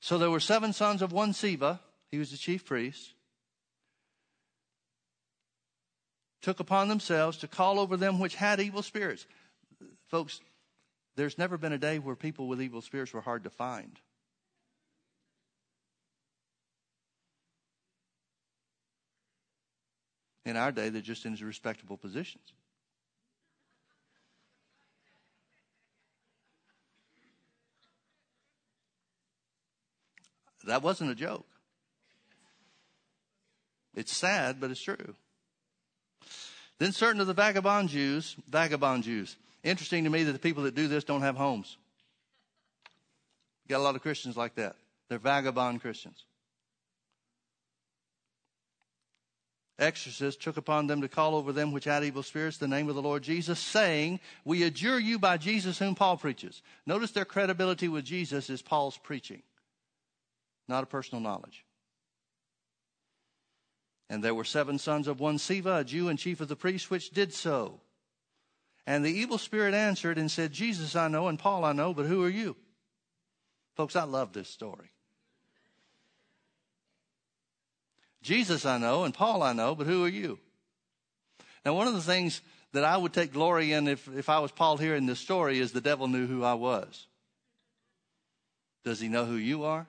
So there were 7 sons of one Sceva. He was the chief priest. Took upon themselves to call over them which had evil spirits. Folks, there's never been a day where people with evil spirits were hard to find. In our day, they're just in respectable positions. That wasn't a joke. It's sad, but it's true. Then certain of the vagabond Jews. Interesting to me that the people that do this don't have homes. Got a lot of Christians like that. They're vagabond Christians. Exorcists took upon them to call over them which had evil spirits the name of the Lord Jesus, saying, we adjure you by Jesus whom Paul preaches. Notice their credibility with Jesus is Paul's preaching, not a personal knowledge. And there were 7 sons of one Sceva, a Jew and chief of the priests, which did so. And the evil spirit answered and said, Jesus I know and Paul I know, but who are you? Folks, I love this story. Jesus I know and Paul I know, but who are you? Now, one of the things that I would take glory in if I was Paul here in this story is the devil knew who I was. Does he know who you are?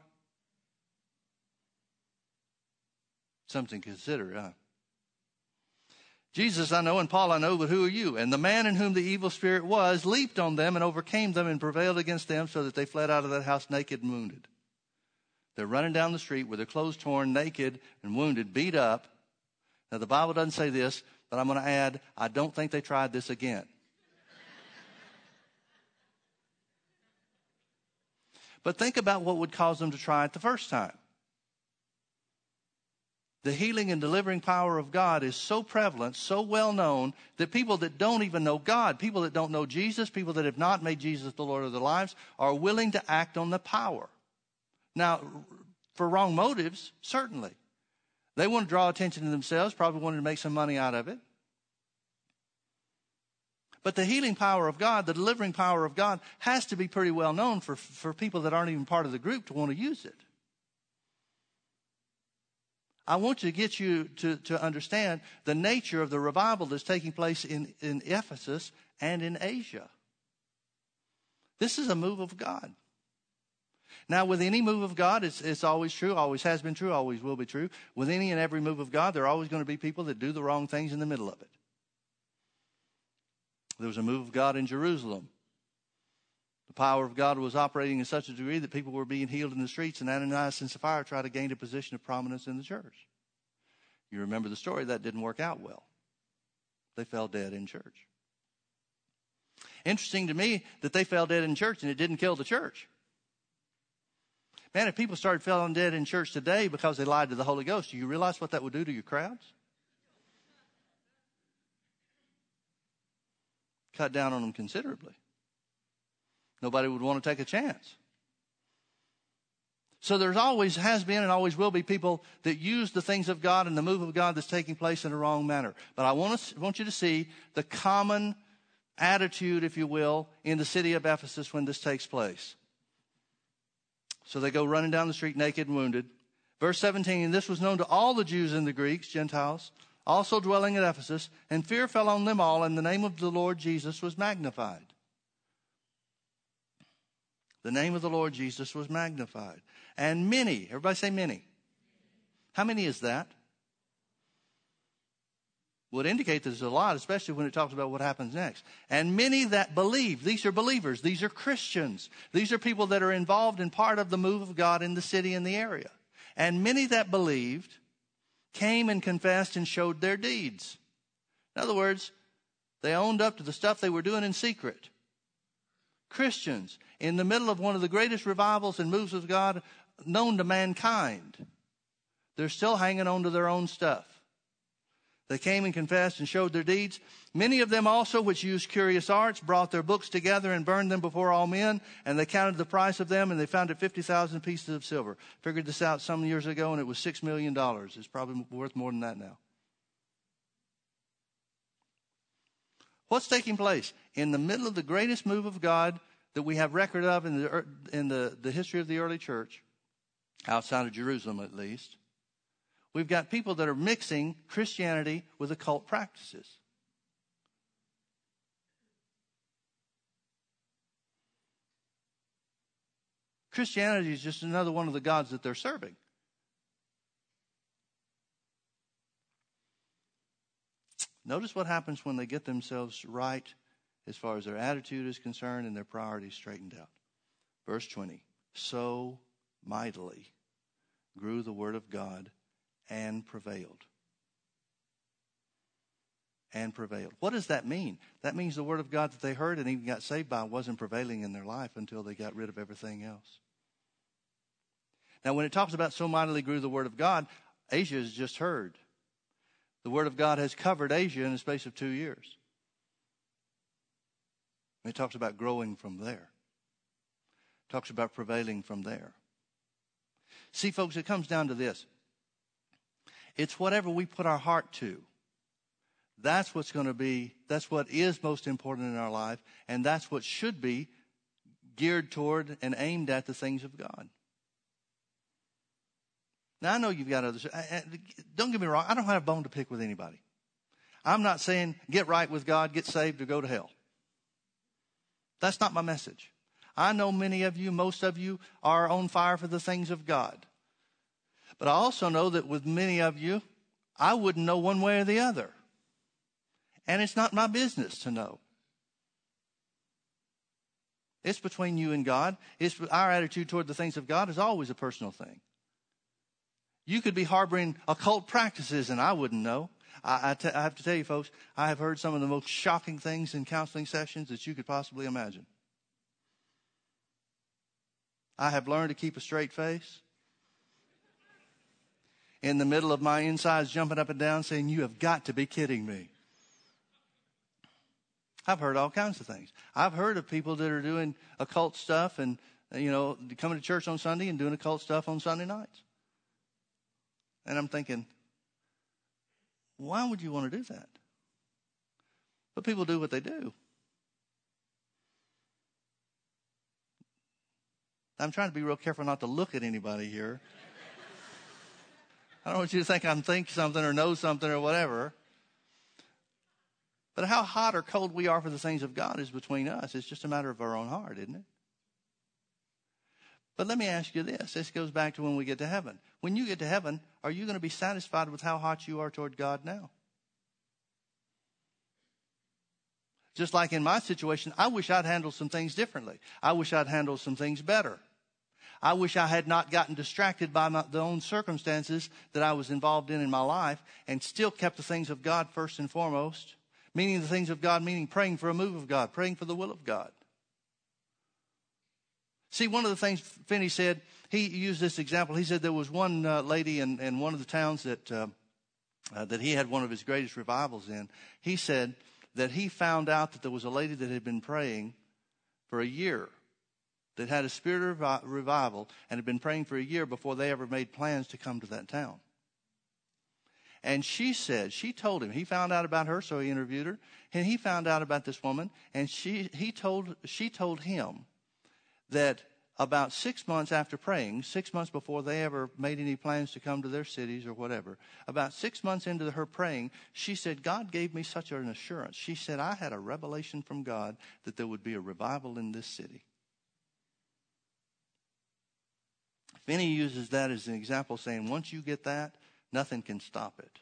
Something to consider, huh? Jesus I know and Paul I know, but who are you? And the man in whom the evil spirit was leaped on them and overcame them and prevailed against them, so that they fled out of that house naked and wounded. They're running down the street with their clothes torn, naked and wounded, beat up. Now, the Bible doesn't say this, but I'm going to add, I don't think they tried this again. But think about what would cause them to try it the first time. The healing and delivering power of God is so prevalent, so well known, that people that don't even know God, people that don't know Jesus, people that have not made Jesus the Lord of their lives, are willing to act on the power. Now, for wrong motives, certainly. They want to draw attention to themselves, probably wanted to make some money out of it. But the healing power of God, the delivering power of God, has to be pretty well known for people that aren't even part of the group to want to use it. I want to get you to understand the nature of the revival that's taking place in Ephesus and in Asia. This is a move of God. Now, with any move of God, it's always true, always has been true, always will be true. With any and every move of God, there are always going to be people that do the wrong things in the middle of it. There was a move of God in Jerusalem. The power of God was operating in such a degree that people were being healed in the streets, and Ananias and Sapphira tried to gain a position of prominence in the church. You remember the story. That didn't work out well. They fell dead in church. Interesting to me that they fell dead in church and it didn't kill the church. Man, if people started falling dead in church today because they lied to the Holy Ghost, do you realize what that would do to your crowds? cut down on them considerably. Nobody would want to take a chance. So there's always has been and always will be people that use the things of God and the move of God that's taking place in a wrong manner. But I want you to see the common attitude, if you will, in the city of Ephesus when this takes place. So they go running down the street naked and wounded. Verse 17, and this was known to all the Jews and the Greeks, Gentiles, also dwelling at Ephesus, and fear fell on them all, and the name of the Lord Jesus was magnified. The name of the Lord Jesus was magnified. And many, everybody say many. How many is that? Would indicate that there's a lot, especially when it talks about what happens next. And many that believe. These are believers. These are Christians. These are people that are involved in part of the move of God in the city and the area. And many that believed came and confessed and showed their deeds. In other words, they owned up to the stuff they were doing in secret. Christians in the middle of one of the greatest revivals and moves of God known to mankind. They're still hanging on to their own stuff. They came and confessed and showed their deeds. Many of them also, which used curious arts, brought their books together and burned them before all men. And they counted the price of them, and they found it 50,000 pieces of silver. Figured this out some years ago, and it was $6 million. It's probably worth more than that now. What's taking place? In the middle of the greatest move of God that we have record of in the history of the early church, outside of Jerusalem at least, we've got people that are mixing Christianity with occult practices. Christianity is just another one of the gods that they're serving. Notice what happens when they get themselves right as far as their attitude is concerned and their priorities straightened out. Verse 20, so mightily grew the word of God and prevailed. And prevailed. What does that mean? That means the word of God that they heard and even got saved by wasn't prevailing in their life until they got rid of everything else. Now, when it talks about so mightily grew the word of God, Asia is just heard. The word of God has covered Asia in the space of 2 years. It talks about growing from there. It talks about prevailing from there. See, folks, it comes down to this. It's whatever we put our heart to. That's what's going to be, that's what is most important in our life, and that's what should be geared toward and aimed at the things of God. Now, I know you've got others. Don't get me wrong. I don't have a bone to pick with anybody. I'm not saying get right with God, get saved, or go to hell. That's not my message. I know many of you, most of you, are on fire for the things of God. But I also know that with many of you, I wouldn't know one way or the other. And it's not my business to know. It's between you and God. It's our attitude toward the things of God is always a personal thing. You could be harboring occult practices and I wouldn't know. I have to tell you, folks, I have heard some of the most shocking things in counseling sessions that you could possibly imagine. I have learned to keep a straight face. In the middle of my insides jumping up and down saying, you have got to be kidding me. I've heard all kinds of things. I've heard of people that are doing occult stuff and, you know, coming to church on Sunday and doing occult stuff on Sunday nights. And I'm thinking, why would you want to do that? But people do what they do. I'm trying to be real careful not to look at anybody here. I don't want you to think I'm think something or know something or whatever. But how hot or cold we are for the things of God is between us. It's just a matter of our own heart, isn't it? But let me ask you this. This goes back to when we get to heaven. When you get to heaven, are you going to be satisfied with how hot you are toward God now? Just like in my situation, I wish I'd handled some things differently. I wish I'd handled some things better. I wish I had not gotten distracted by the own circumstances that I was involved in my life and still kept the things of God first and foremost, meaning the things of God, meaning praying for a move of God, praying for the will of God. See, one of the things Finney said, he used this example. He said there was one lady in one of the towns that he had one of his greatest revivals in. He said that he found out that there was a lady that had been praying for a year, that had a spirit of revival and had been praying for a year before they ever made plans to come to that town. And she told him, he found out about her, so he interviewed her, and he found out about this woman, and she told him that about 6 months after praying, 6 months before they ever made any plans to come to their cities or whatever, about 6 months into her praying, she said, God gave me such an assurance. She said, I had a revelation from God that there would be a revival in this city. Finney uses that as an example, saying once you get that, nothing can stop it.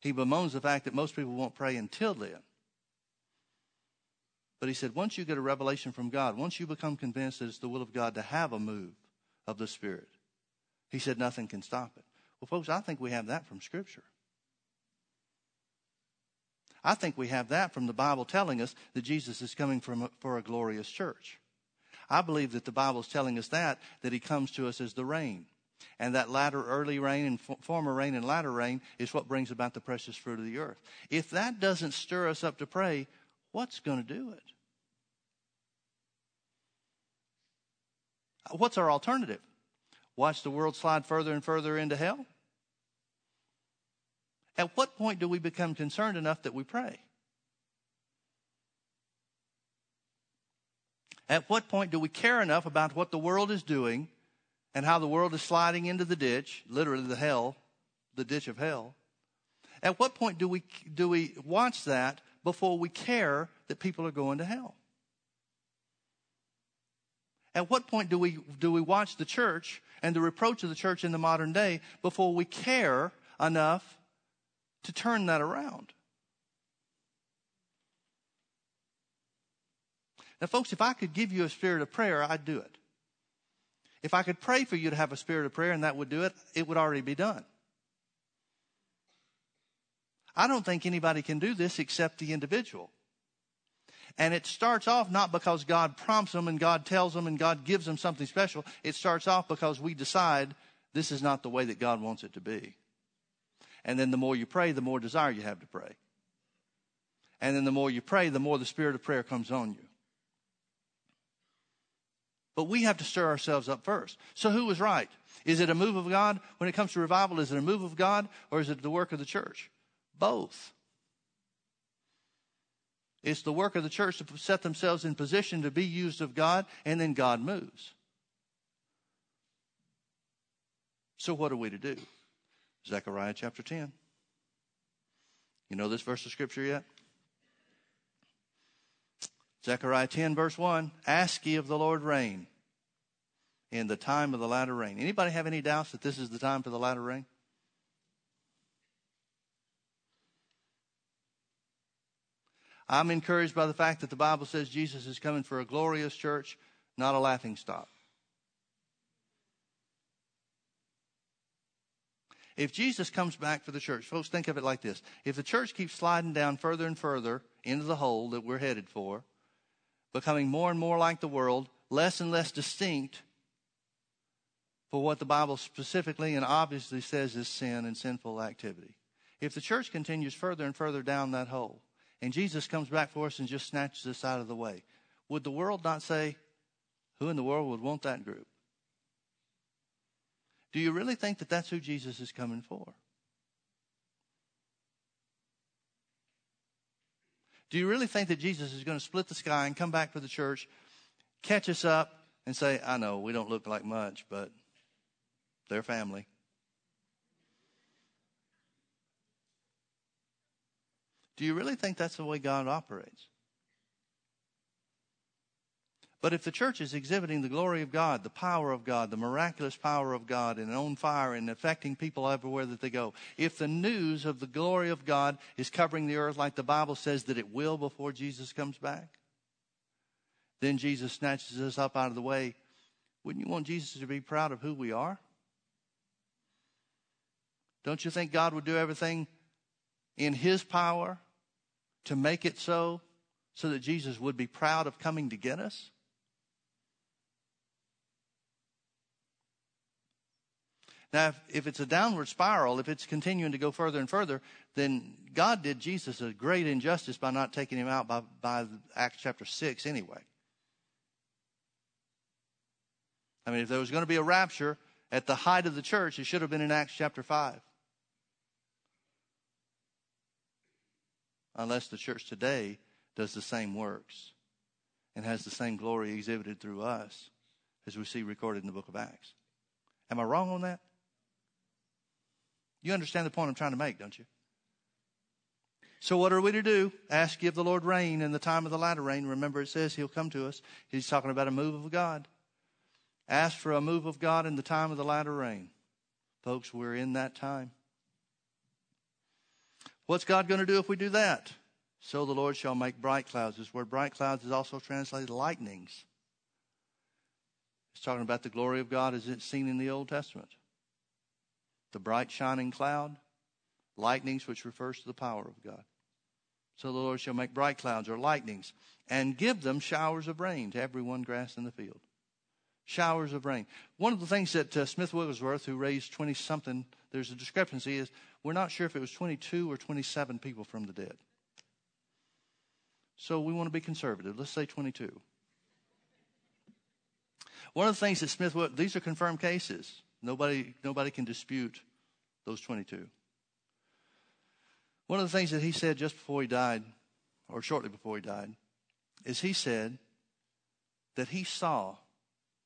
He bemoans the fact that most people won't pray until then. But he said, once you get a revelation from God, once you become convinced that it's the will of God to have a move of the Spirit, he said, nothing can stop it. Well, folks, I think we have that from Scripture. I think we have that from the Bible telling us that Jesus is coming for a glorious church. I believe that the Bible is telling us that he comes to us as the rain. And that latter early rain and former rain and latter rain is what brings about the precious fruit of the earth. If that doesn't stir us up to pray, what's going to do it? What's our alternative? Watch the world slide further and further into hell? At what point do we become concerned enough that we pray? At what point do we care enough about what the world is doing and how the world is sliding into the ditch, literally the hell, the ditch of hell? At what point do we watch that before we care that people are going to hell? At what point do we watch the church and the reproach of the church in the modern day before we care enough to turn that around? Now, folks, if I could give you a spirit of prayer, I'd do it. If I could pray for you to have a spirit of prayer and that would do it, it would already be done. I don't think anybody can do this except the individual. And it starts off not because God prompts them and God tells them and God gives them something special. It starts off because we decide this is not the way that God wants it to be. And then the more you pray, the more desire you have to pray. And then the more you pray, the more the spirit of prayer comes on you. But we have to stir ourselves up first. So who was right? Is it a move of God? When it comes to revival, is it a move of God or is it the work of the church? Both. It's the work of the church to set themselves in position to be used of God, and then God moves. So what are we to do? Zechariah chapter 10. You know this verse of Scripture yet? Zechariah 10 verse 1, ask ye of the Lord rain in the time of the latter rain. Anybody have any doubts that this is the time for the latter rain? I'm encouraged by the fact that the Bible says Jesus is coming for a glorious church, not a laughing stock. If Jesus comes back for the church, folks, think of it like this. If the church keeps sliding down further and further into the hole that we're headed for, becoming more and more like the world, less and less distinct for what the Bible specifically and obviously says is sin and sinful activity. If the church continues further and further down that hole, and Jesus comes back for us and just snatches us out of the way, would the world not say, who in the world would want that group? Do you really think that that's who Jesus is coming for? Do you really think that Jesus is going to split the sky and come back for the church, catch us up, and say, I know, we don't look like much, but they're family? Do you really think that's the way God operates? But if the church is exhibiting the glory of God, the power of God, the miraculous power of God, and on fire and affecting people everywhere that they go, if the news of the glory of God is covering the earth like the Bible says that it will before Jesus comes back, then Jesus snatches us up out of the way. Wouldn't you want Jesus to be proud of who we are? Don't you think God would do everything in his power to make it so that Jesus would be proud of coming to get us? Now, if it's a downward spiral, if it's continuing to go further and further, then God did Jesus a great injustice by not taking him out by Acts chapter 6 anyway. I mean, if there was going to be a rapture at the height of the church, it should have been in Acts chapter 5. Unless the church today does the same works and has the same glory exhibited through us as we see recorded in the book of Acts. Am I wrong on that? You understand the point I'm trying to make, don't you? So what are we to do? Ask, give the Lord rain in the time of the latter rain. Remember, it says he'll come to us. He's talking about a move of God. Ask for a move of God in the time of the latter rain. Folks, we're in that time. What's God going to do if we do that? So the Lord shall make bright clouds. This word bright clouds is also translated lightnings. It's talking about the glory of God as it's seen in the Old Testament. The bright shining cloud, lightnings, which refers to the power of God. So the Lord shall make bright clouds or lightnings and give them showers of rain to everyone grass in the field. Showers of rain. One of the things that Smith Wigglesworth, who raised 20-something, there's a discrepancy, is we're not sure if it was 22 or 27 people from the dead. So we want to be conservative. Let's say 22. One of the things that Smith Wigglesworth, these are confirmed cases. Nobody can dispute those 22. One of the things that he said just before he died, or shortly before he died, is he said that he saw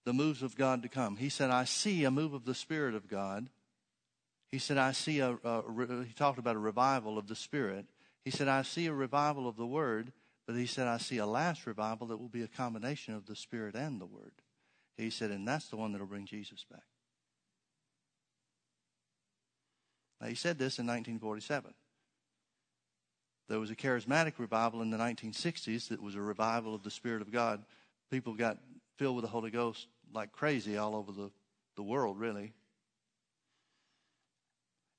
the moves of God to come. He said, I see a move of the Spirit of God. He said, I see he talked about a revival of the Spirit. He said, I see a revival of the Word, but he said, I see a last revival that will be a combination of the Spirit and the Word. He said, and that's the one that will bring Jesus back. Now, he said this in 1947. There was a charismatic revival in the 1960s that was a revival of the Spirit of God. People got filled with the Holy Ghost like crazy all over the world, really.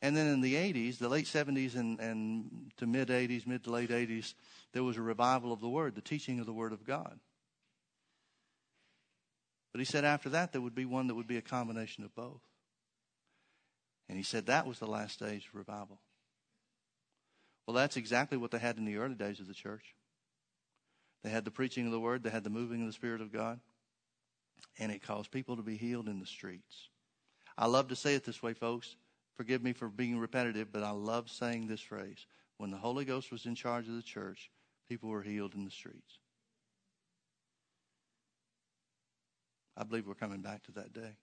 And then in the 80s, the late 70s and to mid-80s, mid to late 80s, there was a revival of the Word, the teaching of the Word of God. But he said after that, there would be one that would be a combination of both. And he said that was the last stage of revival. Well, that's exactly what they had in the early days of the church. They had the preaching of the Word. They had the moving of the Spirit of God. And it caused people to be healed in the streets. I love to say it this way, folks. Forgive me for being repetitive, but I love saying this phrase. When the Holy Ghost was in charge of the church, people were healed in the streets. I believe we're coming back to that day.